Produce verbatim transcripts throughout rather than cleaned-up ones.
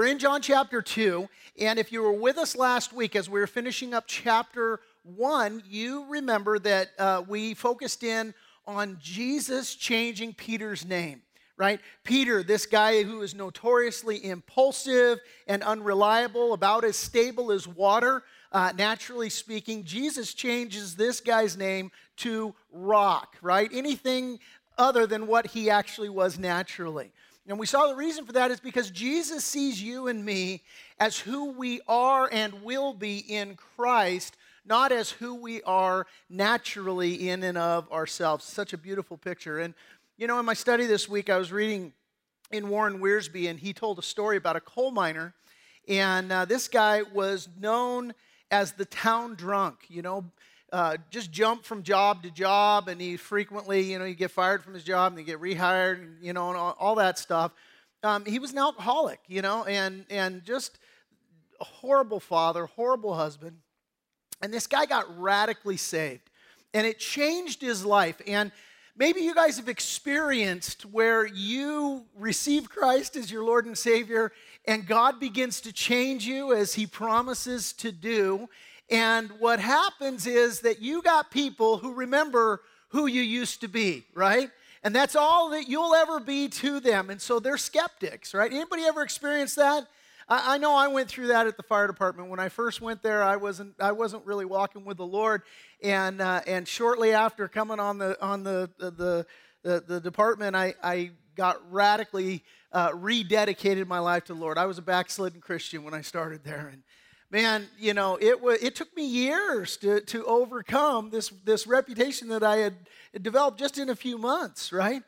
We're in John chapter two, and if you were with us last week as we were finishing up chapter one, you remember that uh, we focused in on Jesus changing Peter's name, right? Peter, this guy who is notoriously impulsive and unreliable, about as stable as water, uh, naturally speaking, Jesus changes this guy's name to Rock, right? Anything other than what he actually was naturally. And we saw the reason for that is because Jesus sees you and me as who we are and will be in Christ, not as who we are naturally in and of ourselves. Such a beautiful picture. And, you know, in my study this week, I was reading in Warren Wiersbe, and he told a story about a coal miner. And uh, this guy was known as the town drunk, you know, Uh, just jump from job to job, and he frequently, you know, you get fired from his job, and you get rehired, and, you know, and all, all that stuff. Um, he was an alcoholic, you know, and and just a horrible father, horrible husband. And this guy got radically saved, and it changed his life. And maybe you guys have experienced where you receive Christ as your Lord and Savior, and God begins to change you as he promises to do. And what happens is that you got people who remember who you used to be, right? And that's all that you'll ever be to them. And so they're skeptics, right? Anybody ever experienced that? I, I know I went through that at the fire department. When I first went there, I wasn't I wasn't really walking with the Lord. And uh, and shortly after coming on the on the the the, the department, I I got radically uh, rededicated my life to the Lord. I was a backslidden Christian when I started there, and. Man, you know, it was, it took me years to, to overcome this, this reputation that I had developed just in a few months, right?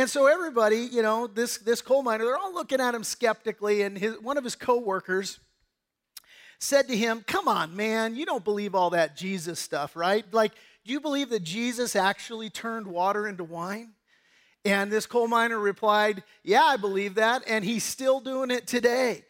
And so everybody, you know, this, this coal miner, they're all looking at him skeptically, and his, one of his coworkers said to him, "Come on, man, you don't believe all that Jesus stuff, right? Like, do you believe that Jesus actually turned water into wine?" And this coal miner replied, "Yeah, I believe that, and he's still doing it today.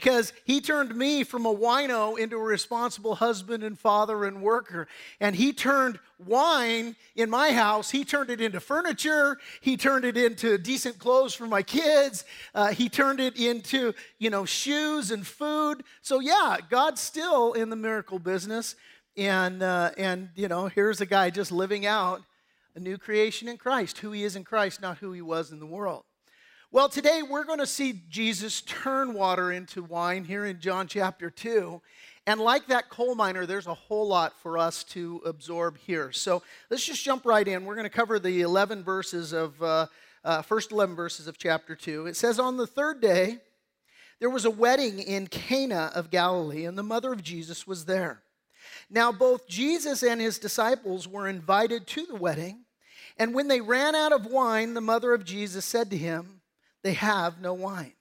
Because he turned me from a wino into a responsible husband and father and worker. And he turned wine in my house, he turned it into furniture, he turned it into decent clothes for my kids, uh, he turned it into, you know, shoes and food. So yeah, God's still in the miracle business." And, uh, and you know, here's a guy just living out a new creation in Christ, who he is in Christ, not who he was in the world. Well, today we're going to see Jesus turn water into wine here in John chapter two. And like that coal miner, there's a whole lot for us to absorb here. So let's just jump right in. We're going to cover the eleven verses of, uh, uh, first eleven verses of chapter two. It says, "On the third day, there was a wedding in Cana of Galilee, and the mother of Jesus was there. Now both Jesus and his disciples were invited to the wedding, and when they ran out of wine, the mother of Jesus said to him, 'They have no wine.'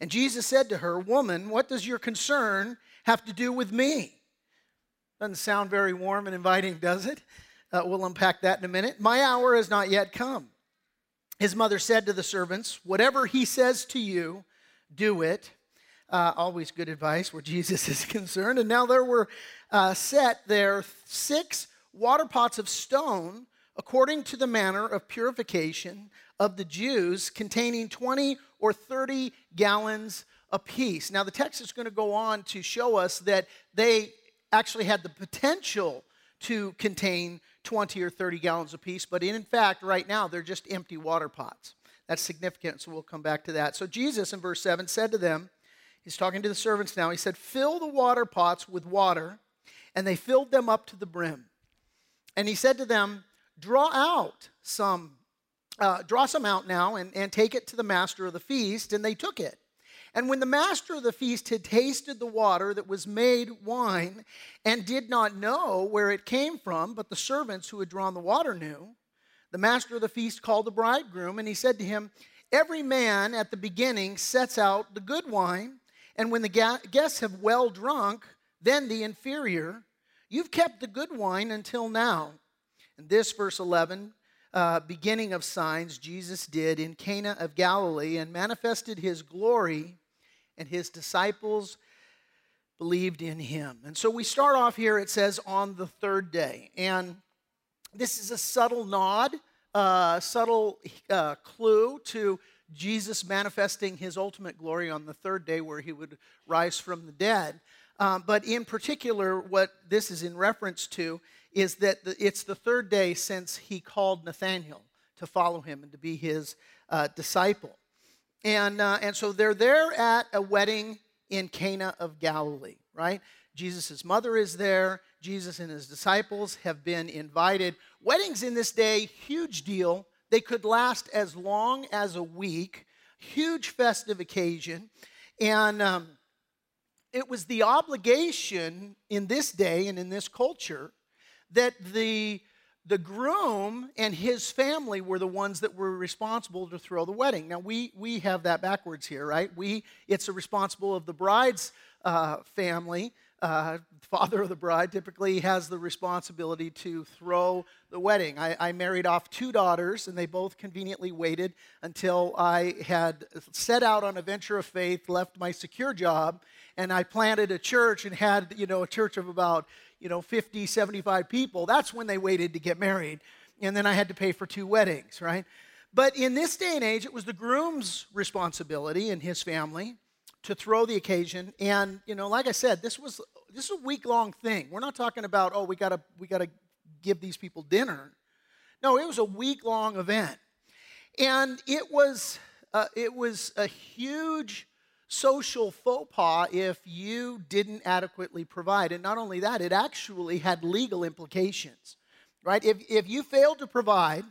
And Jesus said to her, 'Woman, what does your concern have to do with me?'" Doesn't sound very warm and inviting, does it? Uh, we'll unpack that in a minute. "My hour has not yet come." His mother said to the servants, "Whatever he says to you, do it." Uh, always good advice where Jesus is concerned. "And now there were uh, set there six water pots of stone, according to the manner of purification of the Jews, containing twenty or thirty gallons apiece." Now, the text is going to go on to show us that they actually had the potential to contain twenty or thirty gallons apiece, but in fact, right now, they're just empty water pots. That's significant, so we'll come back to that. So Jesus, in verse seven, said to them, he's talking to the servants now, he said, "Fill the water pots with water," and they filled them up to the brim. And he said to them, Draw out some, uh, draw some out now and, and take it to the master of the feast." And they took it. "And when the master of the feast had tasted the water that was made wine and did not know where it came from, but the servants who had drawn the water knew, the master of the feast called the bridegroom, and he said to him, 'Every man at the beginning sets out the good wine, and when the ga- guests have well drunk, then the inferior. You've kept the good wine until now.' And this," verse eleven, uh, "beginning of signs Jesus did in Cana of Galilee and manifested his glory, and his disciples believed in him." And so we start off here, it says, "on the third day." And this is a subtle nod, uh, subtle uh, clue to Jesus manifesting his ultimate glory on the third day where he would rise from the dead. Um, but in particular, what this is in reference to is that the, it's the third day since he called Nathanael to follow him and to be his uh, disciple. And uh, and so they're there at a wedding in Cana of Galilee, right? Jesus' mother is there. Jesus and his disciples have been invited. Weddings in this day, huge deal. They could last as long as a week. Huge festive occasion. And Um, It was the obligation in this day and in this culture that the, the groom and his family were the ones that were responsible to throw the wedding. Now, we we have that backwards here, right? We It's the responsible of the bride's uh, family. Uh, the father of the bride typically has the responsibility to throw the wedding. I, I married off two daughters, and they both conveniently waited until I had set out on a venture of faith, left my secure job, and I planted a church and had, you know, a church of about, you know, fifty, seventy-five people. That's when they waited to get married, and then I had to pay for two weddings, right? But in this day and age, it was the groom's responsibility and his family to throw the occasion. And, you know, like I said, this was this is a week-long thing. We're not talking about, oh, we gotta we gotta give these people dinner. No, it was a week-long event, and it was uh, it was a huge social faux pas if you didn't adequately provide. And not only that, it actually had legal implications, right? If if you failed to provide,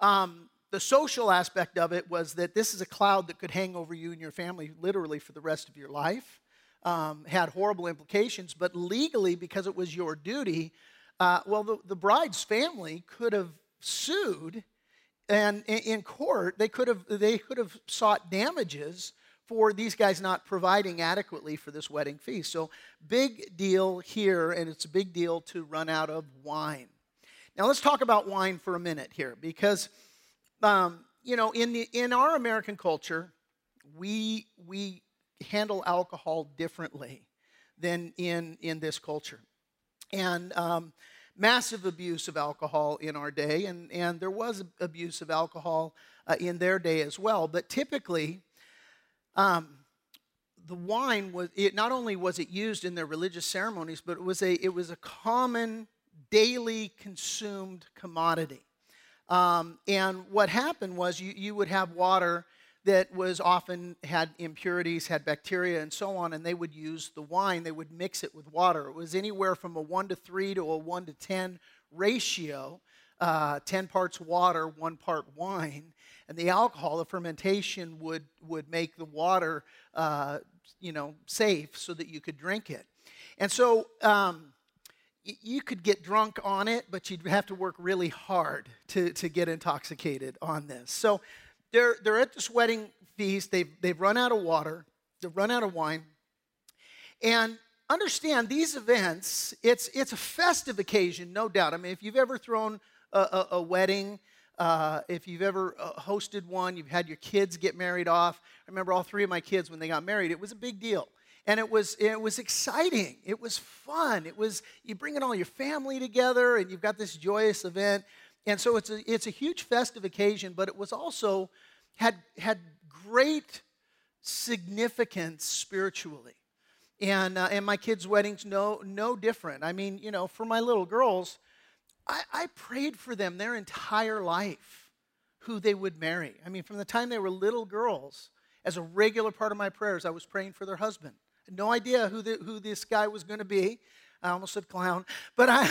um, the social aspect of it was that this is a cloud that could hang over you and your family literally for the rest of your life. Um, had horrible implications, but legally, because it was your duty, uh, well, the, the bride's family could have sued, and in court they could have they could have sought damages for these guys not providing adequately for this wedding feast. So big deal here, and it's a big deal to run out of wine. Now let's talk about wine for a minute here, because Um, you know, in the in our American culture, we we handle alcohol differently than in in this culture, and um, massive abuse of alcohol in our day, and and there was abuse of alcohol uh, in their day as well. But typically, um, the wine was it not only was it used in their religious ceremonies, but it was a it was a common daily consumed commodity. Um, and what happened was you, you would have water that was often had impurities, had bacteria and so on, and they would use the wine, they would mix it with water. It was anywhere from a one to three to a one to ten ratio, uh, ten parts water, one part wine. And the alcohol, the fermentation would, would make the water, uh, you know, safe so that you could drink it. And so Um, you could get drunk on it, but you'd have to work really hard to, to get intoxicated on this. So they're they're at this wedding feast. They've, they've run out of water. They've run out of wine. And understand these events, it's it's a festive occasion, no doubt. I mean, if you've ever thrown a, a, a wedding, uh, if you've ever uh, hosted one, you've had your kids get married off. I remember all three of my kids, when they got married, it was a big deal. And it was it was exciting. It was fun. It was you bringing all your family together, and you've got this joyous event. And so it's a it's a huge festive occasion, but it was also had had great significance spiritually. And uh, and my kids' weddings no no different. I mean, you know, for my little girls, I, I prayed for them their entire life, who they would marry. I mean, from the time they were little girls, as a regular part of my prayers, I was praying for their husband. No idea who the, who this guy was going to be. I almost said clown, but I,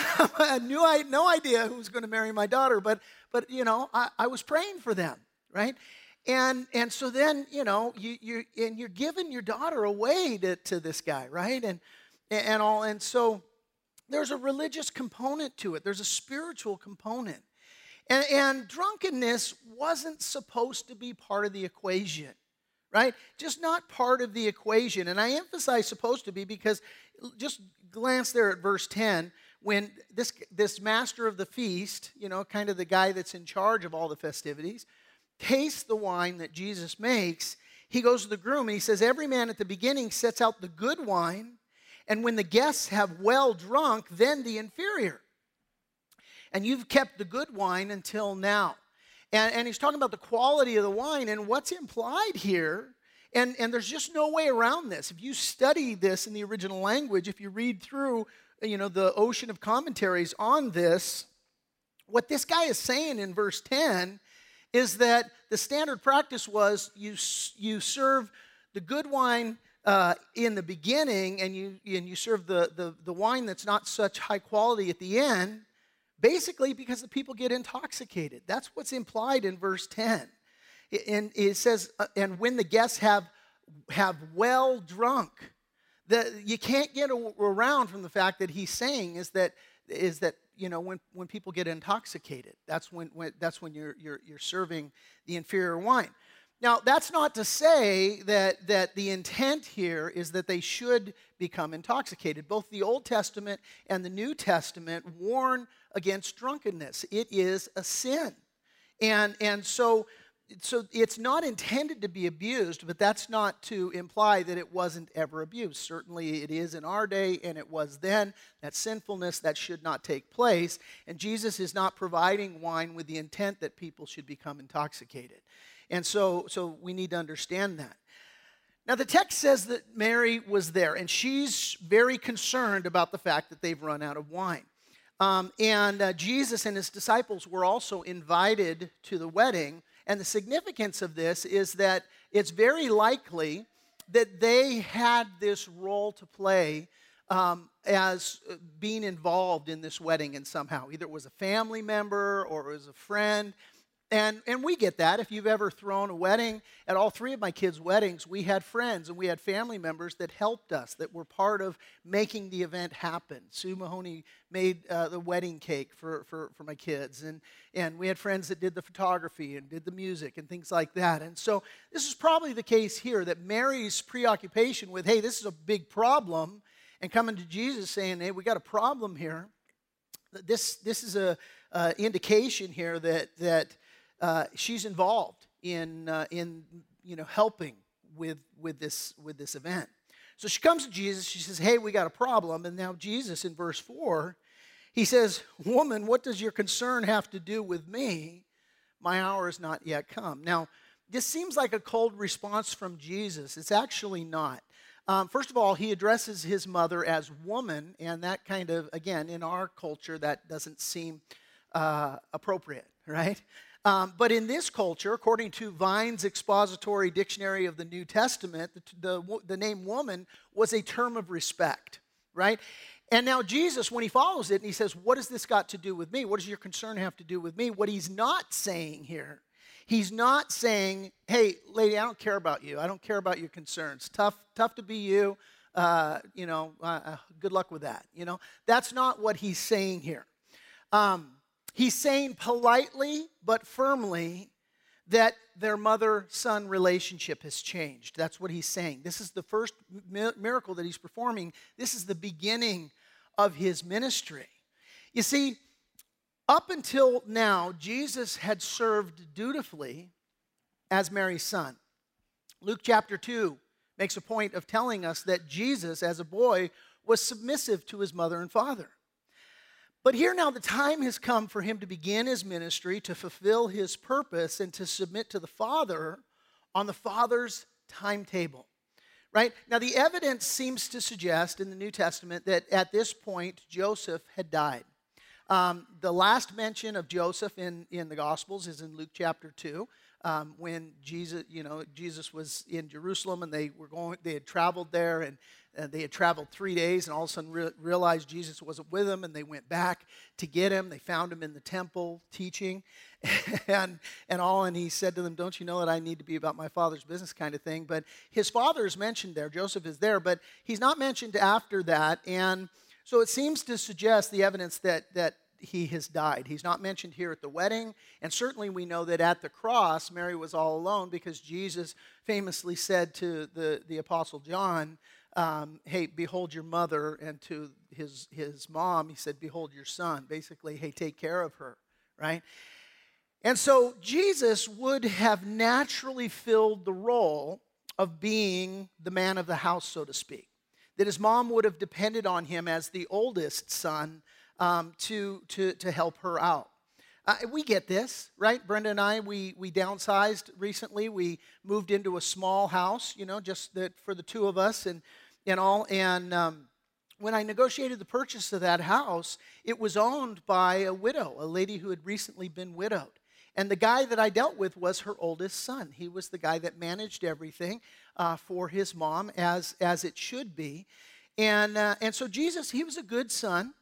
I knew I had no idea who was going to marry my daughter. But but you know, I, I was praying for them, right? And and so then you know you you and you're giving your daughter away to, to this guy, right? And and all and so there's a religious component to it. There's a spiritual component, and and drunkenness wasn't supposed to be part of the equation. Right? Just not part of the equation. And I emphasize supposed to be because just glance there at verse ten when this this master of the feast, you know, kind of the guy that's in charge of all the festivities, tastes the wine that Jesus makes. He goes to the groom and he says, every man at the beginning sets out the good wine, and when the guests have well drunk, then the inferior. And you've kept the good wine until now. And, and he's talking about the quality of the wine and what's implied here. And, and there's just no way around this. If you study this in the original language, if you read through, you know, the ocean of commentaries on this, what this guy is saying in verse ten is that the standard practice was you, you serve the good wine uh, in the beginning, and you and you serve the, the, the wine that's not such high quality at the end, basically because the people get intoxicated. That's what's implied in verse ten. And it says, and when the guests have have well drunk, the, you can't get around from the fact that he's saying is that is that you know when, when people get intoxicated, that's when, when that's when you're you're you're serving the inferior wine. Now that's not to say that that the intent here is that they should become intoxicated. Both the Old Testament and the New Testament warn against drunkenness. It is a sin, and and so. So it's not intended to be abused, but that's not to imply that it wasn't ever abused. Certainly it is in our day, and it was then. That sinfulness, that should not take place. And Jesus is not providing wine with the intent that people should become intoxicated. And so, so we need to understand that. Now the text says that Mary was there, and she's very concerned about the fact that they've run out of wine. Um, and uh, Jesus and his disciples were also invited to the wedding. And the significance of this is that it's very likely that they had this role to play um, as being involved in this wedding in somehow. Either it was a family member or it was a friend. And, and we get that. If you've ever thrown a wedding, at all three of my kids' weddings, we had friends and we had family members that helped us, that were part of making the event happen. Sue Mahoney made uh, the wedding cake for, for, for my kids. And, and we had friends that did the photography and did the music and things like that. And so this is probably the case here, that Mary's preoccupation with, hey, this is a big problem, and coming to Jesus saying, hey, we got a problem here. This, this is a uh, indication here that... that Uh, she's involved in uh, in you know helping with with this with this event. So she comes to Jesus. She says, "Hey, we got a problem." And now Jesus, in verse four, he says, "Woman, what does your concern have to do with me? My hour is not yet come." Now, this seems like a cold response from Jesus. It's actually not. Um, first of all, he addresses his mother as woman, and that kind of, again, in our culture, that doesn't seem uh, appropriate, right? Um, but in this culture, according to Vine's Expository Dictionary of the New Testament, the, the, the name woman was a term of respect, right? And now Jesus, when he follows it, and he says, what has this got to do with me? What does your concern have to do with me? What he's not saying here, he's not saying, hey, lady, I don't care about you. I don't care about your concerns. Tough, tough to be you. Uh, you know, uh, uh, good luck with that. You know, that's not what he's saying here. Um He's saying politely but firmly that their mother-son relationship has changed. That's what he's saying. This is the first mi- miracle that he's performing. This is the beginning of his ministry. You see, up until now, Jesus had served dutifully as Mary's son. Luke chapter two makes a point of telling us that Jesus, as a boy, was submissive to his mother and father. But here now the time has come for him to begin his ministry, to fulfill his purpose, and to submit to the Father on the Father's timetable, right? Now the evidence seems to suggest in the New Testament that at this point Joseph had died. Um, the last mention of Joseph in, in the Gospels is in Luke chapter two, um, when Jesus, you know, Jesus was in Jerusalem and they were going, they had traveled there and Uh, they had traveled three days and all of a sudden re- realized Jesus wasn't with them, and they went back to get him. They found him in the temple teaching and and all, and he said to them, don't you know that I need to be about my father's business, kind of thing. But his father is mentioned there. Joseph is there, but he's not mentioned after that. And so it seems to suggest the evidence that that he has died. He's not mentioned here at the wedding, and certainly we know that at the cross, Mary was all alone because Jesus famously said to the, the Apostle John, Um, hey, behold your mother, and to his his mom, he said, behold your son. Basically, hey, take care of her, right? And so Jesus would have naturally filled the role of being the man of the house, so to speak, that his mom would have depended on him as the oldest son um, to, to, to help her out. Uh, we get this, right? Brenda and I, we we downsized recently. We moved into a small house, you know, just that for the two of us and and all. And um, when I negotiated the purchase of that house, it was owned by a widow, a lady who had recently been widowed. And the guy that I dealt with was her oldest son. He was the guy that managed everything uh, for his mom, as as it should be. And uh, and so Jesus, he was a good son.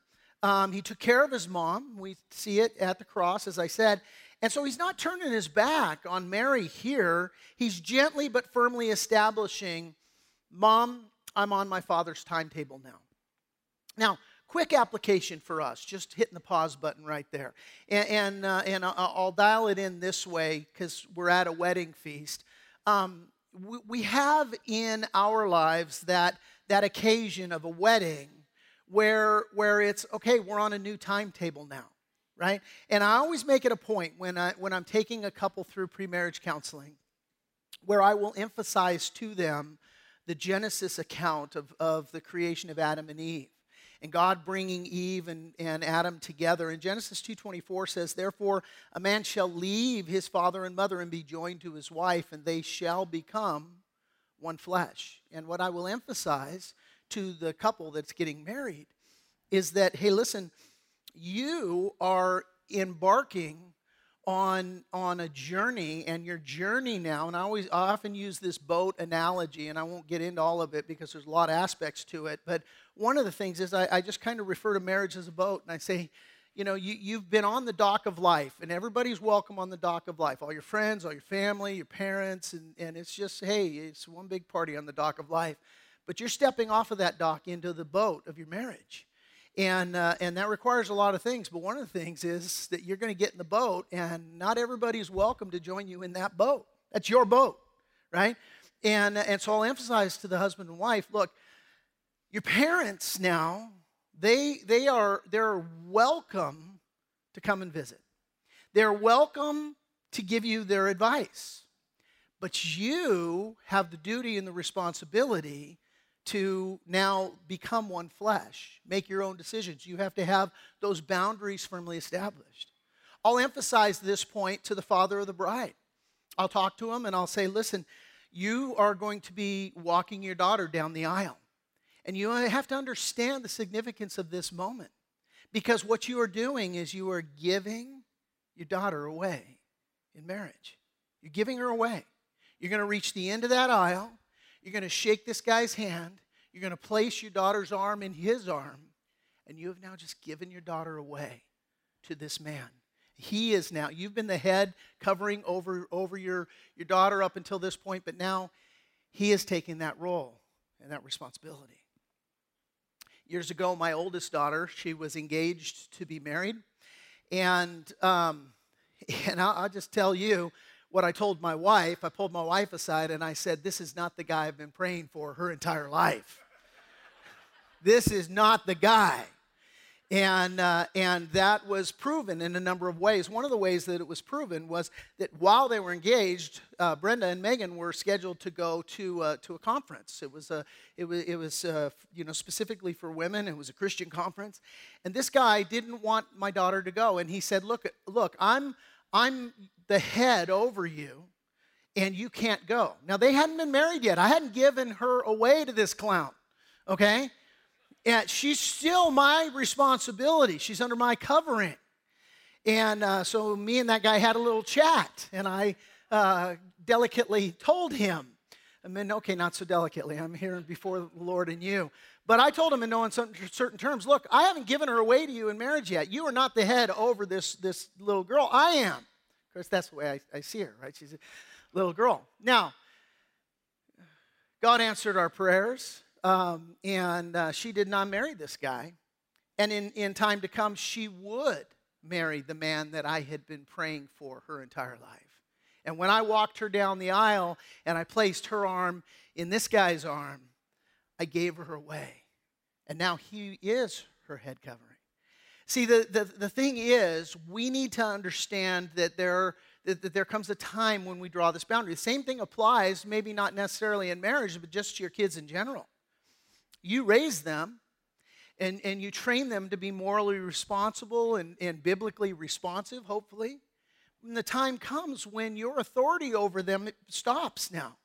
Um, he took care of his mom. We see it at the cross, as I said. And so he's not turning his back on Mary here. He's gently but firmly establishing, Mom, I'm on my Father's timetable now. Now, quick application for us, just hitting the pause button right there. And and, uh, and I'll dial it in this way because we're at a wedding feast. Um, we, we have in our lives that that occasion of a wedding where where it's, okay, we're on a new timetable now, right? And I always make it a point when, I, when I'm taking a couple through premarriage counseling where I will emphasize to them the Genesis account of, of the creation of Adam and Eve and God bringing Eve and, and Adam together. And Genesis two twenty-four says, therefore, a man shall leave his father and mother and be joined to his wife, and they shall become one flesh. And what I will emphasize to the couple that's getting married is that, hey, listen, you are embarking on, on a journey, and your journey now, and I always I often use this boat analogy, and I won't get into all of it because there's a lot of aspects to it, but one of the things is I, I just kind of refer to marriage as a boat, and I say, you know, you, you've been on the dock of life, and everybody's welcome on the dock of life, all your friends, all your family, your parents, and, and it's just, hey, it's one big party on the dock of life. But you're stepping off of that dock into the boat of your marriage. And uh, and that requires a lot of things. But one of the things is that you're going to get in the boat, and not everybody's welcome to join you in that boat. That's your boat, right? And, and so I'll emphasize to the husband and wife, look, your parents now, they they are they're welcome to come and visit. They're welcome to give you their advice. But you have the duty and the responsibility to now become one flesh, make your own decisions. You have to have those boundaries firmly established. I'll emphasize this point to the father of the bride. I'll talk to him and I'll say, listen, you are going to be walking your daughter down the aisle. And you have to understand the significance of this moment. Because what you are doing is you are giving your daughter away in marriage. You're giving her away. You're going to reach the end of that aisle. You're going to shake this guy's hand. You're going to place your daughter's arm in his arm. And you have now just given your daughter away to this man. He is now, you've been the head covering over, over your, your daughter up until this point, but now he is taking that role and that responsibility. Years ago, my oldest daughter, she was engaged to be married. And, um, and I'll, I'll just tell you, what I told my wife, I pulled my wife aside and I said, this is not the guy I've been praying for her entire life. This is not the guy. And uh, and that was proven in a number of ways. One of the ways that it was proven was that while they were engaged, uh, Brenda and Megan were scheduled to go to uh, to a conference. It was a it was it was uh, you know specifically for women. It was a Christian conference, and this guy didn't want my daughter to go. And he said, "Look, look, I'm I'm the head over you, and you can't go." Now, they hadn't been married yet. I hadn't given her away to this clown, okay? And she's still my responsibility. She's under my covering. And uh, so me and that guy had a little chat, and I uh, delicately told him, I mean, okay, not so delicately. I'm here before the Lord and you. But I told him in no uncertain terms, look, I haven't given her away to you in marriage yet. You are not the head over this, this little girl. I am. Of course, that's the way I, I see her, right? She's a little girl. Now, God answered our prayers, um, and uh, she did not marry this guy. And in, in time to come, she would marry the man that I had been praying for her entire life. And when I walked her down the aisle and I placed her arm in this guy's arm, I gave her away. And now he is her head covering. See, the, the, the thing is, we need to understand that there, that, that there comes a time when we draw this boundary. The same thing applies, maybe not necessarily in marriage, but just to your kids in general. You raise them, and, and you train them to be morally responsible and, and biblically responsive, hopefully. When the time comes when your authority over them stops now,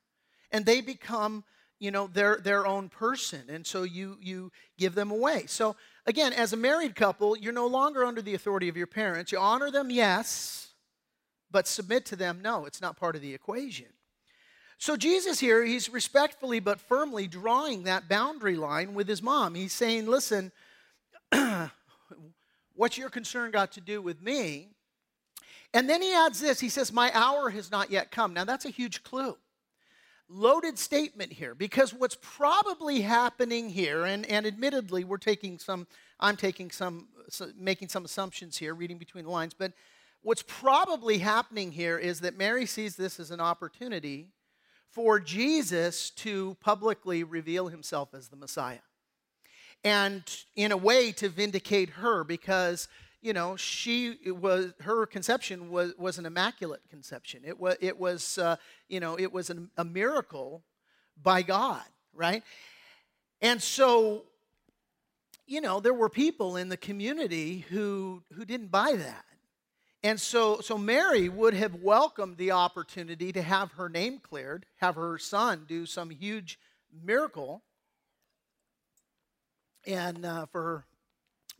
and they become, you know, their their own person, and so you you give them away. So again, as a married couple, you're no longer under the authority of your parents. You honor them, yes, but submit to them, no. It's not part of the equation. So Jesus here, he's respectfully but firmly drawing that boundary line with his mom. He's saying, listen, what's your concern got to do with me? And then he adds this. He says, my hour has not yet come. Now, that's a huge clue. Loaded statement here, because what's probably happening here, and, and admittedly, we're taking some, I'm taking some, so making some assumptions here, reading between the lines, but what's probably happening here is that Mary sees this as an opportunity for Jesus to publicly reveal himself as the Messiah. And in a way to vindicate her, because, you know, she was, her conception was, was an immaculate conception. It was, it was uh, you know, it was an, a miracle by God, right? And so, you know, there were people in the community who who didn't buy that. And so, so Mary would have welcomed the opportunity to have her name cleared, have her son do some huge miracle, and uh, for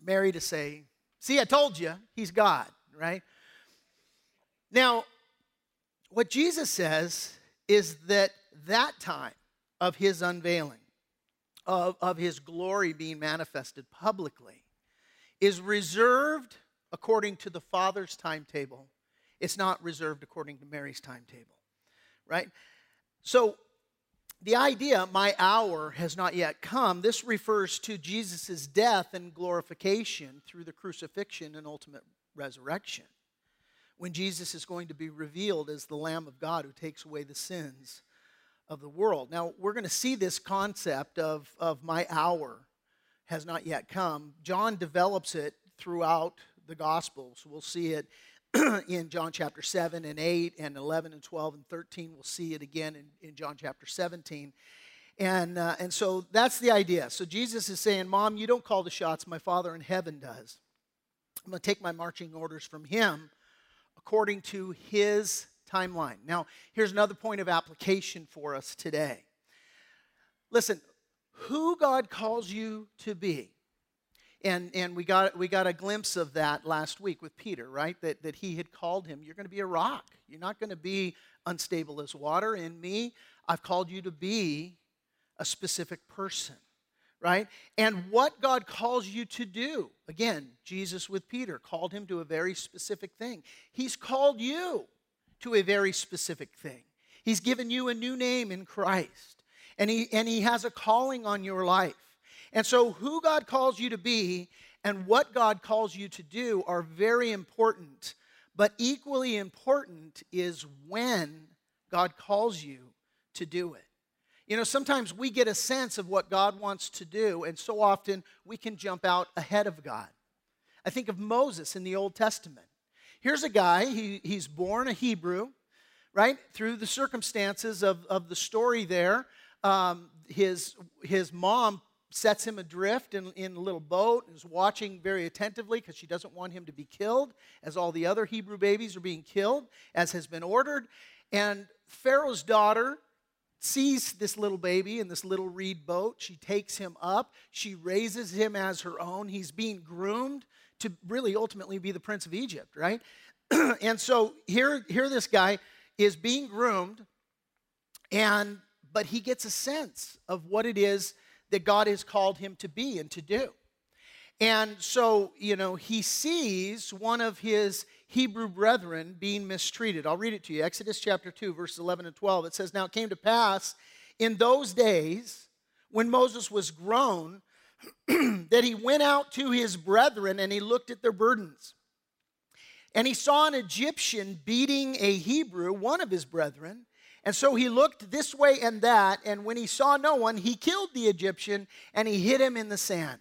Mary to say, see, I told you, he's God, right? Now, what Jesus says is that that time of his unveiling, of, of his glory being manifested publicly, is reserved according to the Father's timetable. It's not reserved according to Mary's timetable, right? So the idea, my hour has not yet come, this refers to Jesus' death and glorification through the crucifixion and ultimate resurrection, when Jesus is going to be revealed as the Lamb of God who takes away the sins of the world. Now, we're going to see this concept of, of my hour has not yet come. John develops it throughout the Gospels. We'll see it in John chapter seven and eight and eleven and twelve and thirteen. We'll see it again in, in John chapter seventeen. And, uh, and so that's the idea. So Jesus is saying, Mom, you don't call the shots. My Father in heaven does. I'm going to take my marching orders from him according to his timeline. Now, here's another point of application for us today. Listen, who God calls you to be. And and we got we got a glimpse of that last week with Peter, right? That that he had called him, you're going to be a rock. You're not going to be unstable as water. In me, I've called you to be a specific person, right? And what God calls you to do, again, Jesus with Peter called him to a very specific thing. He's called you to a very specific thing. He's given you a new name in Christ. And he and he has a calling on your life. And so who God calls you to be and what God calls you to do are very important, but equally important is when God calls you to do it. You know, sometimes we get a sense of what God wants to do, and so often we can jump out ahead of God. I think of Moses in the Old Testament. Here's a guy, he, he's born a Hebrew, right? Through the circumstances of, of the story there, um, his, his mom sets him adrift in, in a little boat and is watching very attentively because she doesn't want him to be killed, as all the other Hebrew babies are being killed, as has been ordered. And Pharaoh's daughter sees this little baby in this little reed boat. She takes him up. She raises him as her own. He's being groomed to really ultimately be the prince of Egypt, right? And so here, here this guy is being groomed, and but he gets a sense of what it is that God has called him to be and to do. And so, you know, he sees one of his Hebrew brethren being mistreated. I'll read it to you. Exodus chapter two, verses eleven and twelve. It says, now it came to pass in those days when Moses was grown that he went out to his brethren and he looked at their burdens. And he saw an Egyptian beating a Hebrew, one of his brethren. And so he looked this way and that, and when he saw no one, he killed the Egyptian, and he hid him in the sand.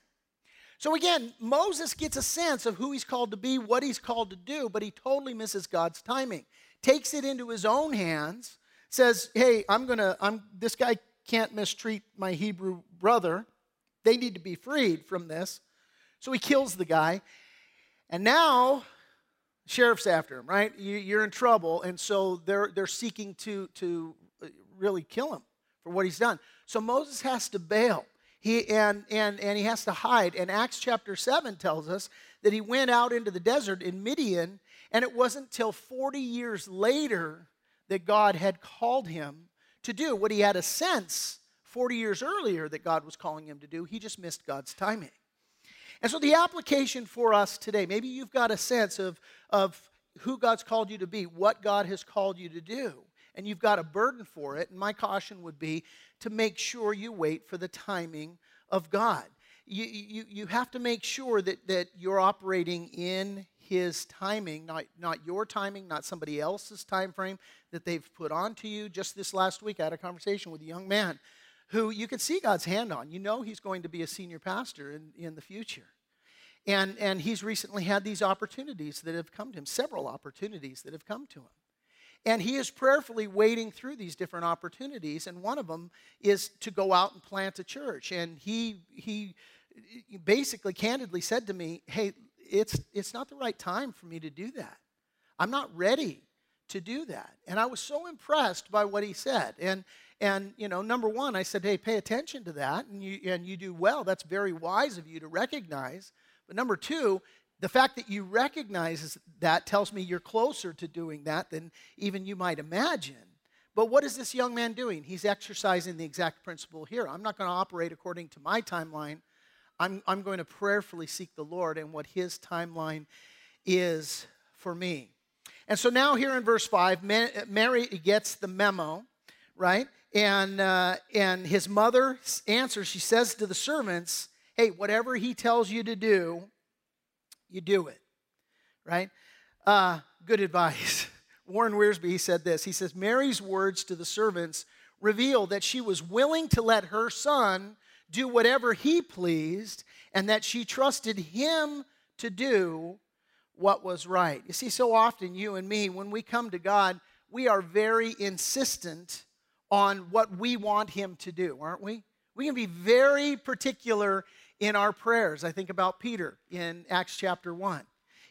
So again, Moses gets a sense of who he's called to be, what he's called to do, but he totally misses God's timing. Takes it into his own hands, says, hey, I'm going to, I'm this guy can't mistreat my Hebrew brother. They need to be freed from this. So he kills the guy. And now, the sheriff's after him, right? You, you're in trouble. And so they're, they're seeking to, to really kill him for what he's done. So Moses has to bail. He and, and, and he has to hide. And Acts chapter seven tells us that he went out into the desert in Midian, and it wasn't till forty years later that God had called him to do what he had a sense forty years earlier that God was calling him to do. He just missed God's timing. And so the application for us today, maybe you've got a sense of, of who God's called you to be, what God has called you to do, and you've got a burden for it, and my caution would be to make sure you wait for the timing of God. You, you, you have to make sure that, that you're operating in His timing, not, not your timing, not somebody else's time frame that they've put onto you. Just this last week, I had a conversation with a young man who you could see God's hand on. You know he's going to be a senior pastor in, in the future. And, and he's recently had these opportunities that have come to him, several opportunities that have come to him. And he is prayerfully wading through these different opportunities, and one of them is to go out and plant a church. And he he basically candidly said to me, hey, it's it's not the right time for me to do that. I'm not ready to do that. And I was so impressed by what he said. And, and you know, number one, I said, hey, pay attention to that, and you, and you do well. That's very wise of you to recognize. But number two, the fact that you recognize that tells me you're closer to doing that than even you might imagine. But what is this young man doing? He's exercising the exact principle here. I'm not going to operate according to my timeline. I'm, I'm going to prayerfully seek the Lord and what His timeline is for me. And so now here in verse five, Mary gets the memo, right? And, uh, and his mother answers. She says to the servants, hey, whatever he tells you to do, you do it, right? Uh, good advice. Warren Wiersbe, he said this. He says, Mary's words to the servants reveal that she was willing to let her son do whatever he pleased and that she trusted him to do what was right. You see, so often you and me, when we come to God, we are very insistent on what we want him to do, aren't we? We can be very particular in our prayers. I think about Peter in Acts chapter one.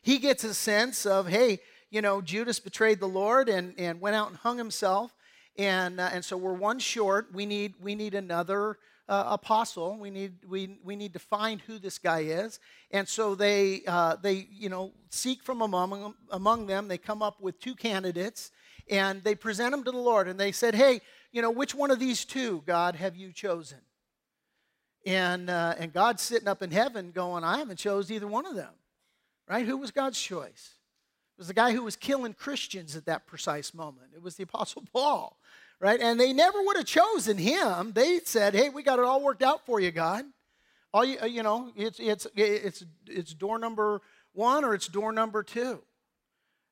He gets a sense of, hey, you know, Judas betrayed the Lord and, and went out and hung himself, and uh, and so we're one short. We need we need another uh, apostle. We need we we need to find who this guy is. And so they uh, they you know seek from among among them. They come up with two candidates, and they present them to the Lord. And they said, hey, you know, which one of these two, God, have you chosen? And uh, and God's sitting up in heaven going, I haven't chose either one of them, right? Who was God's choice? It was the guy who was killing Christians at that precise moment. It was the Apostle Paul, right? And they never would have chosen him. They said, hey, we got it all worked out for you, God. All you, you know, it's, it's, it's, it's door number one or it's door number two.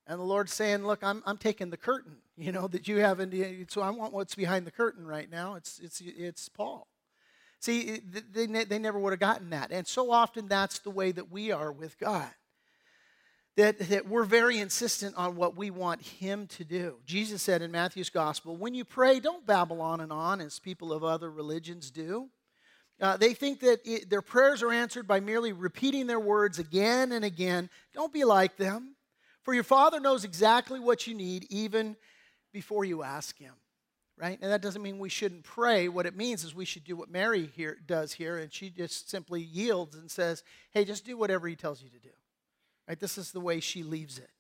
And the Lord's saying, look, I'm I'm taking the curtain, you know, that you have. In, so I want what's behind the curtain right now. It's, it's, it's Paul. See, they, they never would have gotten that. And so often that's the way that we are with God, that, that we're very insistent on what we want Him to do. Jesus said in Matthew's Gospel, when you pray, don't babble on and on as people of other religions do. Uh, they think that it, their prayers are answered by merely repeating their words again and again. Don't be like them, for your Father knows exactly what you need even before you ask Him. Right? And that doesn't mean we shouldn't pray. What it means is we should do what Mary here does here, and she just simply yields and says, hey, just do whatever he tells you to do. Right? This is the way she leaves it.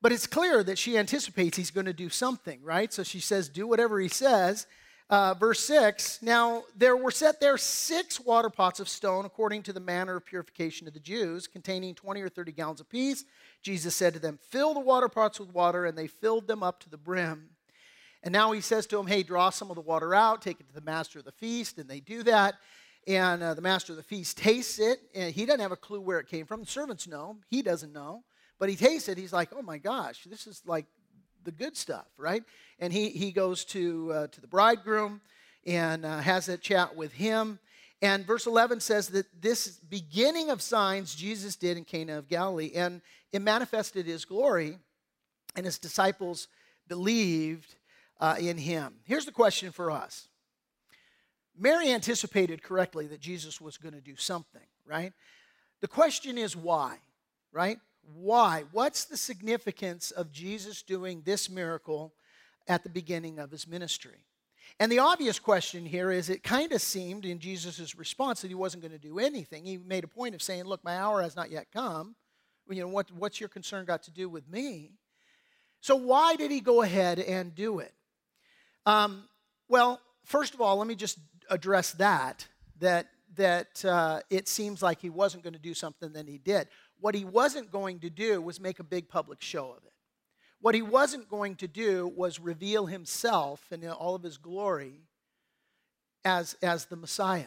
But it's clear that she anticipates he's going to do something, right? So she says, do whatever he says. Uh, verse six, now there were set there six water pots of stone according to the manner of purification of the Jews, containing twenty or thirty gallons apiece. Jesus said to them, fill the water pots with water, and they filled them up to the brim. And now he says to them, hey, draw some of the water out, take it to the master of the feast, and they do that. And uh, the master of the feast tastes it, and he doesn't have a clue where it came from. The servants know, he doesn't know, but he tastes it. He's like, oh my gosh, this is like the good stuff, right? And he he goes to, uh, to the bridegroom and uh, has a chat with him. And verse eleven says that this beginning of signs Jesus did in Cana of Galilee, and it manifested his glory, and his disciples believed Uh, in him. Here's the question for us. Mary anticipated correctly that Jesus was going to do something, right? The question is why, right? Why? What's the significance of Jesus doing this miracle at the beginning of his ministry? And the obvious question here is it kind of seemed in Jesus' response that he wasn't going to do anything. He made a point of saying, look, my hour has not yet come. You know, what, what's your concern got to do with me? So why did he go ahead and do it? Um, well, first of all, let me just address that, that, that uh, it seems like he wasn't going to do something that he did. What he wasn't going to do was make a big public show of it. What he wasn't going to do was reveal himself in all of his glory as, as the Messiah,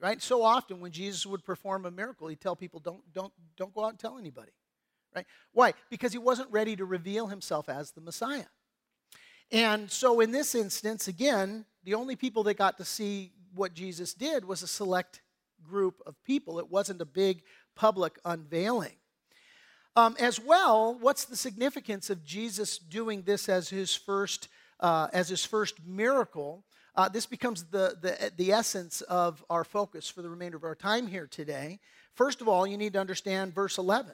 right? So often when Jesus would perform a miracle, he'd tell people, don't, don't, don't go out and tell anybody, right? Why? Because he wasn't ready to reveal himself as the Messiah. And so in this instance, again, the only people that got to see what Jesus did was a select group of people. It wasn't a big public unveiling. Um, as well, what's the significance of Jesus doing this as his first uh, as his first miracle? Uh, this becomes the, the the essence of our focus for the remainder of our time here today. First of all, you need to understand verse eleven.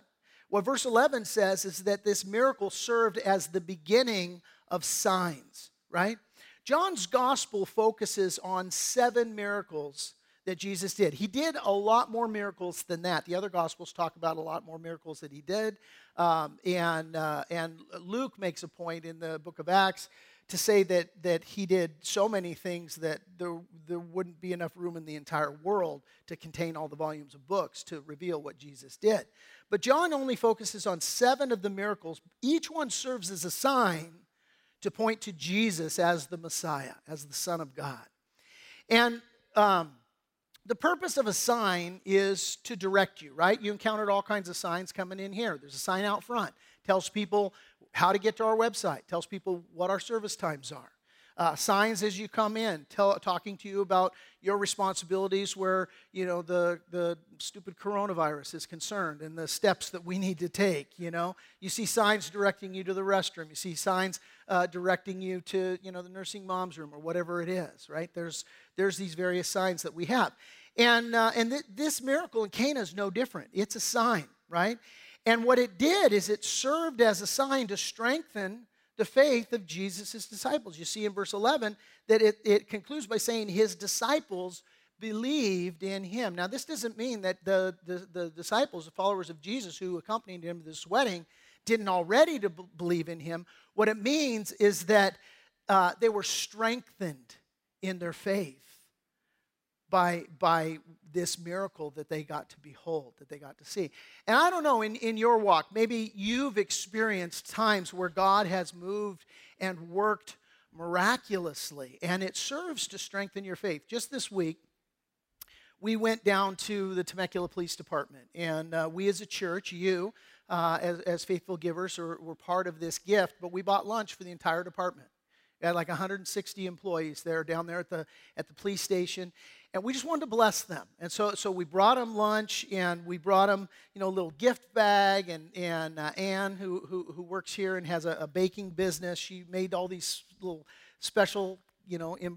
What verse eleven says is that this miracle served as the beginning of signs, right? John's gospel focuses on seven miracles that Jesus did. He did a lot more miracles than that. The other Gospels talk about a lot more miracles that he did. Um, and uh, and Luke makes a point in the book of Acts to say that that he did so many things that there, there wouldn't be enough room in the entire world to contain all the volumes of books to reveal what Jesus did. But John only focuses on seven of the miracles. Each one serves as a sign to point to Jesus as the Messiah, as the Son of God. And um, the purpose of a sign is to direct you, right? You encountered all kinds of signs coming in here. There's a sign out front. Tells people how to get to our website. Tells people what our service times are. Uh, signs as you come in, tell, talking to you about your responsibilities where, you know, the, the stupid coronavirus is concerned and the steps that we need to take, you know. You see signs directing you to the restroom. You see signs uh, directing you to, you know, the nursing mom's room or whatever it is, right? There's there's these various signs that we have. And, uh, and th- this miracle in Cana is no different. It's a sign, right? And what it did is it served as a sign to strengthen the faith of Jesus' disciples. You see in verse eleven that it, it concludes by saying his disciples believed in him. Now, this doesn't mean that the, the, the disciples, the followers of Jesus who accompanied him to this wedding, didn't already to b- believe in him. What it means is that uh, they were strengthened in their faith by, by this miracle that they got to behold, that they got to see. And I don't know, in, in your walk, maybe you've experienced times where God has moved and worked miraculously, and it serves to strengthen your faith. Just this week, we went down to the Temecula Police Department, and uh, we as a church, you uh, as, as faithful givers, are, were part of this gift, but we bought lunch for the entire department. We had like one hundred sixty employees there down there at the at the police station, and we just wanted to bless them. And so so we brought them lunch, and we brought them, you know, a little gift bag. And and uh, Ann, who, who who works here and has a, a baking business, she made all these little special, you know, in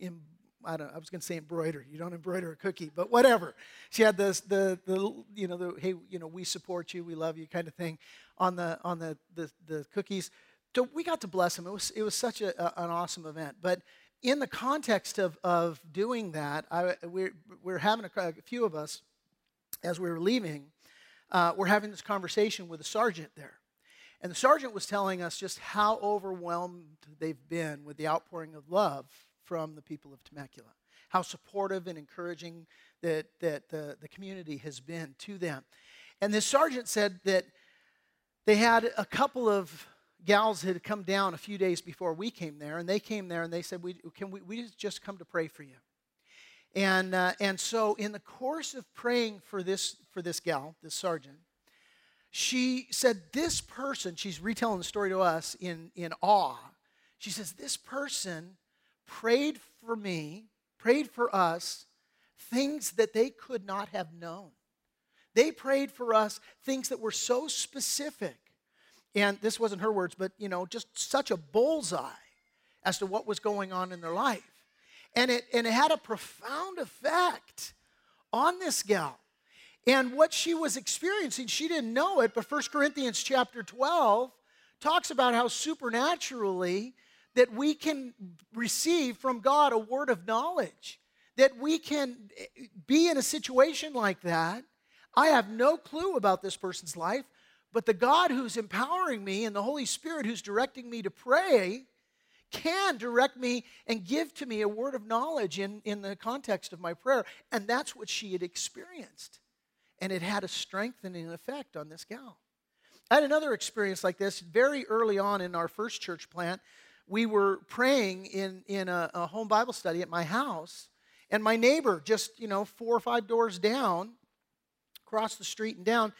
in I don't I was going to say embroider. You don't embroider a cookie, but whatever. She had this the the you know the hey you know we support you, we love you kind of thing on the on the the, the cookies. So we got to bless him. It was it was such a, a, an awesome event. But in the context of, of doing that, I, we're, we're having a, a few of us, as we were leaving, uh, we're having this conversation with a sergeant there. And the sergeant was telling us just how overwhelmed they've been with the outpouring of love from the people of Temecula, how supportive and encouraging that, that the, the community has been to them. And this sergeant said that they had a couple of gals had come down a few days before we came there, and they came there and they said, "We can we we just come to pray for you." And uh, and so in the course of praying for this for this gal, this sergeant, she said, "This person," she's retelling the story to us in in awe. She says, "This person prayed for me, prayed for us, things that they could not have known. They prayed for us things that were so specific." And this wasn't her words, but, you know, just such a bullseye as to what was going on in their life. And it, and it had a profound effect on this gal. And what she was experiencing, she didn't know it, but First Corinthians chapter twelve talks about how supernaturally that we can receive from God a word of knowledge, that we can be in a situation like that. I have no clue about this person's life, but the God who's empowering me and the Holy Spirit who's directing me to pray can direct me and give to me a word of knowledge in, in the context of my prayer. And that's what she had experienced. And it had a strengthening effect on this gal. I had another experience like this very early on in our first church plant. We were praying in, in a, a home Bible study at my house, and my neighbor just, you know, four or five doors down, across the street and down,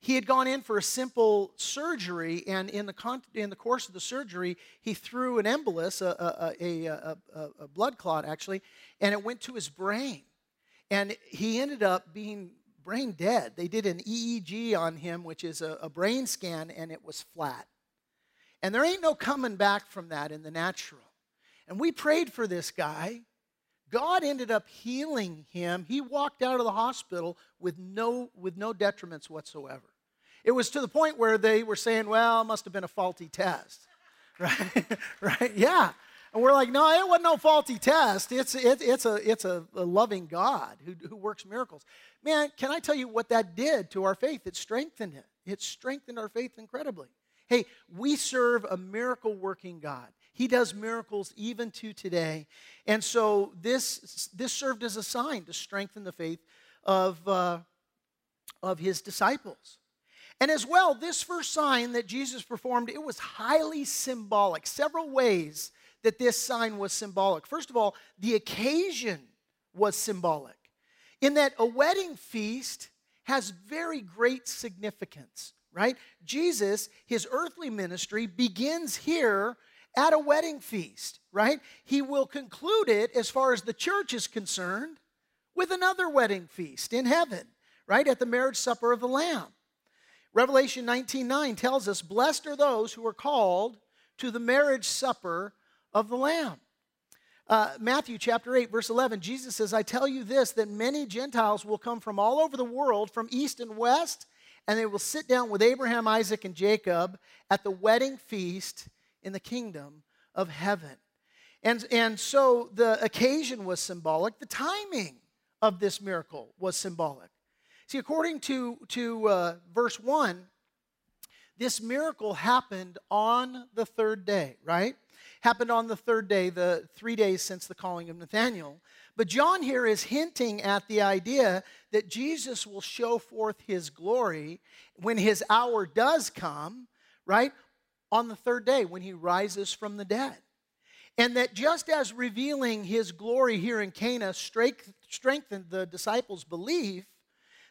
he had gone in for a simple surgery, and in the con- in the course of the surgery, he threw an embolus, a, a, a, a, a, a blood clot actually, and it went to his brain. And he ended up being brain dead. They did an E E G on him, which is a, a brain scan, and it was flat. And there ain't no coming back from that in the natural. And we prayed for this guy. God ended up healing him. He walked out of the hospital with no with no detriments whatsoever. It was to the point where they were saying, well, it must have been a faulty test. Right? Right? Yeah. And we're like, no, it wasn't no faulty test. It's it, it's a it's a, a loving God who, who works miracles. Man, can I tell you what that did to our faith? It strengthened it. It strengthened our faith incredibly. Hey, we serve a miracle-working God. He does miracles even to today. And so this, this served as a sign to strengthen the faith of, uh, of his disciples. And as well, this first sign that Jesus performed, it was highly symbolic. Several ways that this sign was symbolic. First of all, the occasion was symbolic in that a wedding feast has very great significance, right? Jesus, his earthly ministry begins here at a wedding feast, right? He will conclude it, as far as the church is concerned, with another wedding feast in heaven, right? At the marriage supper of the Lamb. Revelation nineteen nine tells us, blessed are those who are called to the marriage supper of the Lamb. Uh, Matthew chapter eight, verse eleven, Jesus says, I tell you this, that many Gentiles will come from all over the world, from east and west, and they will sit down with Abraham, Isaac, and Jacob at the wedding feast in the kingdom of heaven. And, and so the occasion was symbolic. The timing of this miracle was symbolic. See, according to, to uh, verse one, this miracle happened on the third day, right? Happened on the third day, the three days since the calling of Nathanael. But John here is hinting at the idea that Jesus will show forth his glory when his hour does come, right? On the third day when he rises from the dead. And that just as revealing his glory here in Cana strengthened the disciples' belief,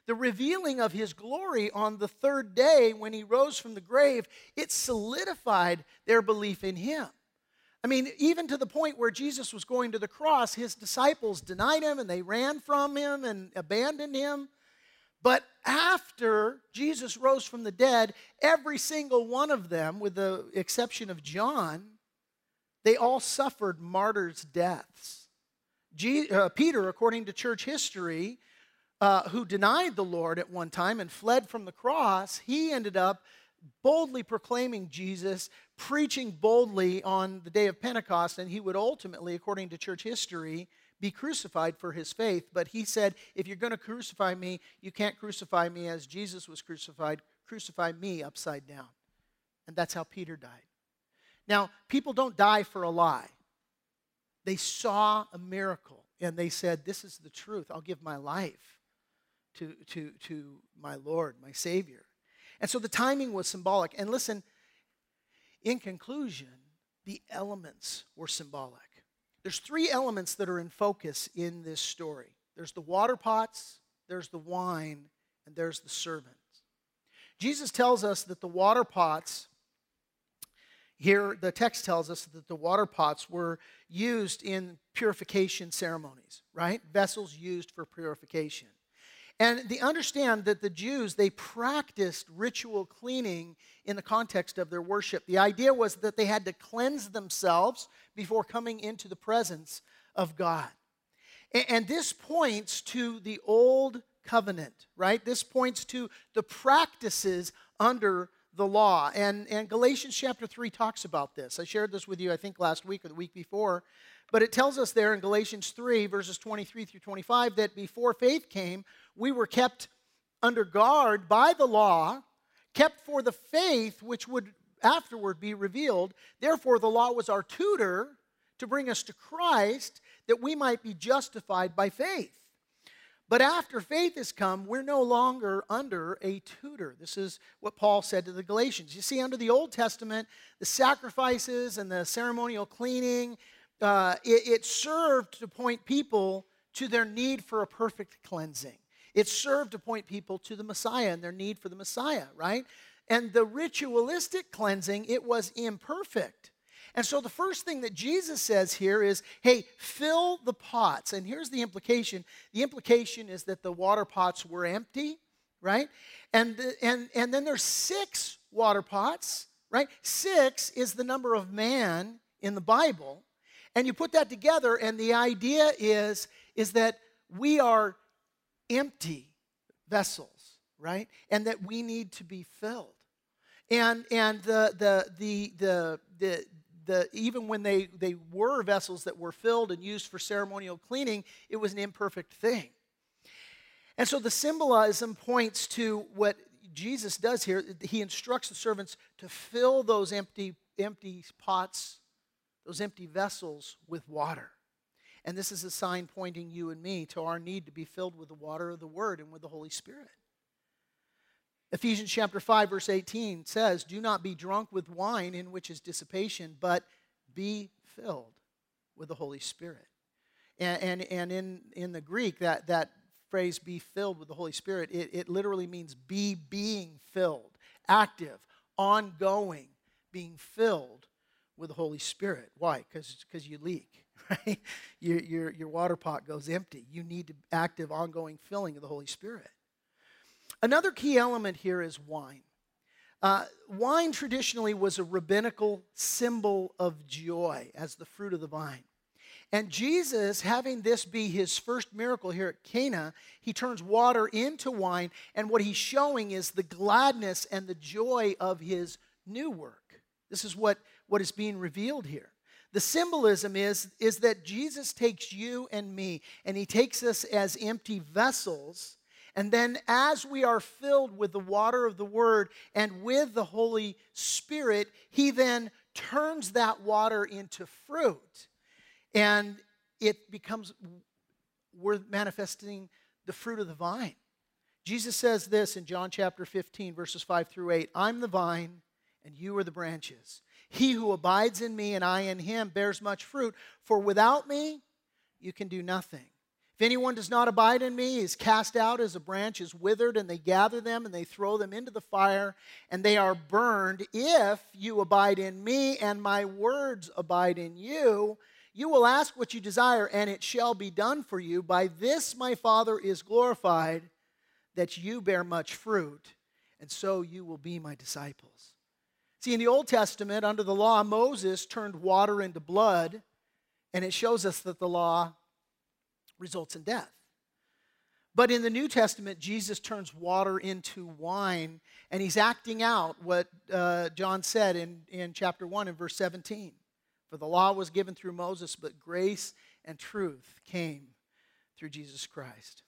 the revealing of his glory on the third day when he rose from the grave, it solidified their belief in him. I mean, even to the point where Jesus was going to the cross, his disciples denied him and they ran from him and abandoned him. But after Jesus rose from the dead, every single one of them, with the exception of John, they all suffered martyrs' deaths. Je- uh, Peter, according to church history, uh, who denied the Lord at one time and fled from the cross, he ended up boldly proclaiming Jesus, preaching boldly on the day of Pentecost, and he would ultimately, according to church history, be crucified for his faith. But he said, if you're going to crucify me, you can't crucify me as Jesus was crucified. Crucify me upside down. And that's how Peter died. Now, people don't die for a lie. They saw a miracle, and they said, this is the truth. I'll give my life to, to, to my Lord, my Savior. And so the timing was symbolic. And listen, in conclusion, the elements were symbolic. There's three elements that are in focus in this story. There's the water pots, there's the wine, and there's the servants. Jesus tells us that the water pots, here the text tells us that the water pots were used in purification ceremonies, right? Vessels used for purification. And they understand that the Jews, they practiced ritual cleaning in the context of their worship. The idea was that they had to cleanse themselves before coming into the presence of God. And this points to the old covenant, right? This points to the practices under the law. And, and Galatians chapter three talks about this. I shared this with you, I think, last week or the week before. But it tells us there in Galatians three, verses twenty-three through twenty-five, that before faith came, we were kept under guard by the law, kept for the faith which would afterward be revealed. Therefore, the law was our tutor to bring us to Christ, that we might be justified by faith. But after faith has come, we're no longer under a tutor. This is what Paul said to the Galatians. You see, under the Old Testament, the sacrifices and the ceremonial cleaning, uh, it, it served to point people to their need for a perfect cleansing. It served to point people to the Messiah and their need for the Messiah, right? And the ritualistic cleansing, it was imperfect. And so the first thing that Jesus says here is, hey, fill the pots. And here's the implication. The implication is that the water pots were empty, right? And, the, and, and then there's six water pots, right? Six is the number of man in the Bible. And you put that together, and the idea is, is that we are empty vessels, right? And that we need to be filled. And and the the the the the The, even when they, they were vessels that were filled and used for ceremonial cleaning, it was an imperfect thing. And so the symbolism points to what Jesus does here. He instructs the servants to fill those empty, empty pots, those empty vessels with water. And this is a sign pointing you and me to our need to be filled with the water of the Word and with the Holy Spirit. Ephesians chapter five, verse eighteen says, do not be drunk with wine in which is dissipation, but be filled with the Holy Spirit. And, and, and in, in the Greek, that, that phrase, be filled with the Holy Spirit, it, it literally means be being filled, active, ongoing, being filled with the Holy Spirit. Why? Because you leak, right? Your, your, your water pot goes empty. You need active, ongoing filling of the Holy Spirit. Another key element here is wine. Uh, wine traditionally was a rabbinical symbol of joy as the fruit of the vine. And Jesus, having this be his first miracle here at Cana, he turns water into wine, and what he's showing is the gladness and the joy of his new work. This is what, what is being revealed here. The symbolism is, is that Jesus takes you and me, and he takes us as empty vessels. And then as we are filled with the water of the Word and with the Holy Spirit, he then turns that water into fruit. And it becomes, we're manifesting the fruit of the vine. Jesus says this in John chapter fifteen, verses five through eight, I'm the vine and you are the branches. He who abides in me and I in him bears much fruit, for without me you can do nothing. If anyone does not abide in me, he is cast out as a branch is withered, and they gather them and they throw them into the fire, and they are burned. If you abide in me and my words abide in you, you will ask what you desire, and it shall be done for you. By this my Father is glorified, that you bear much fruit, and so you will be my disciples. See, in the Old Testament, under the law, Moses turned water into blood, and it shows us that the law results in death. But in the New Testament, Jesus turns water into wine, and he's acting out what uh, John said in, in chapter one and verse seventeen. For the law was given through Moses, but grace and truth came through Jesus Christ.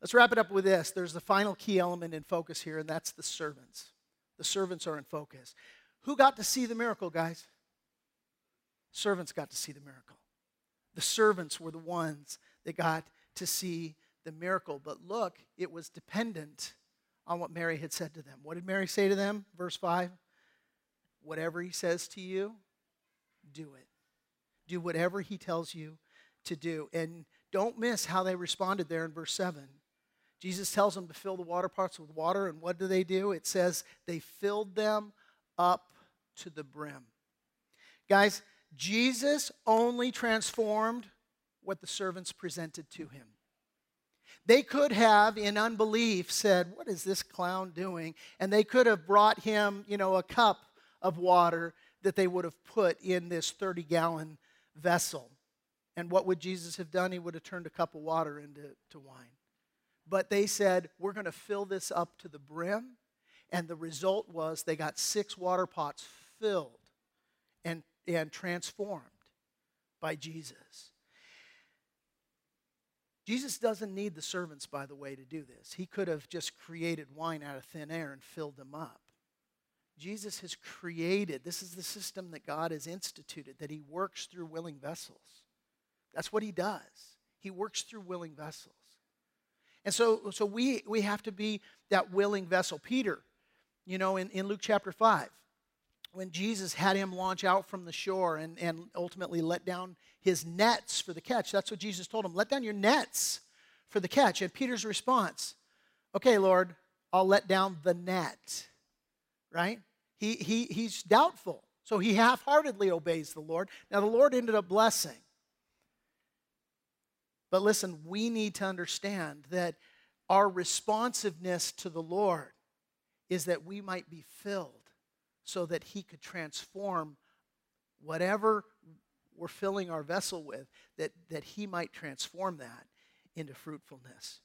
Let's wrap it up with this. There's the final key element in focus here, and that's the servants. The servants are in focus. Who got to see the miracle, guys? Servants got to see the miracle. The servants were the ones they got to see the miracle. But look, it was dependent on what Mary had said to them. What did Mary say to them? Verse five, whatever he says to you, do it. Do whatever he tells you to do. And don't miss how they responded there in verse seven. Jesus tells them to fill the water pots with water, and what do they do? It says they filled them up to the brim. Guys, Jesus only transformed what the servants presented to him. They could have, in unbelief, said, what is this clown doing? And they could have brought him, you know, a cup of water that they would have put in this thirty-gallon vessel. And what would Jesus have done? He would have turned a cup of water into to wine. But they said, we're going to fill this up to the brim. And the result was they got six water pots filled and, and transformed by Jesus. Jesus doesn't need the servants, by the way, to do this. He could have just created wine out of thin air and filled them up. Jesus has created, this is the system that God has instituted, that he works through willing vessels. That's what he does. He works through willing vessels. And so, so we, we have to be that willing vessel. Peter, you know, in, in Luke chapter five, when Jesus had him launch out from the shore and, and ultimately let down his nets for the catch. That's what Jesus told him. Let down your nets for the catch. And Peter's response, okay, Lord, I'll let down the net, right? He, he, he's doubtful. So he half-heartedly obeys the Lord. Now, the Lord ended up blessing. But listen, we need to understand that our responsiveness to the Lord is that we might be filled so that he could transform whatever we're filling our vessel with, that, that he might transform that into fruitfulness.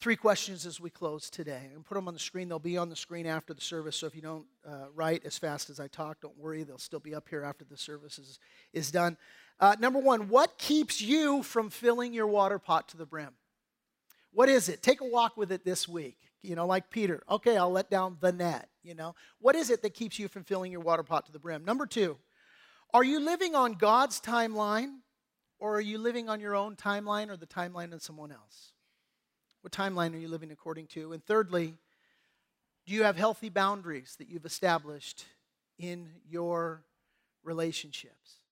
Three questions as we close today. I'm going to put them on the screen. They'll be on the screen after the service, so if you don't uh, write as fast as I talk, don't worry. They'll still be up here after the service is, is done. Uh, number one, what keeps you from filling your water pot to the brim? What is it? Take a walk with it this week. You know, like Peter. Okay, I'll let down the net, you know. What is it that keeps you from filling your water pot to the brim? Number two, are you living on God's timeline, or are you living on your own timeline or the timeline of someone else? What timeline are you living according to? And thirdly, do you have healthy boundaries that you've established in your relationships?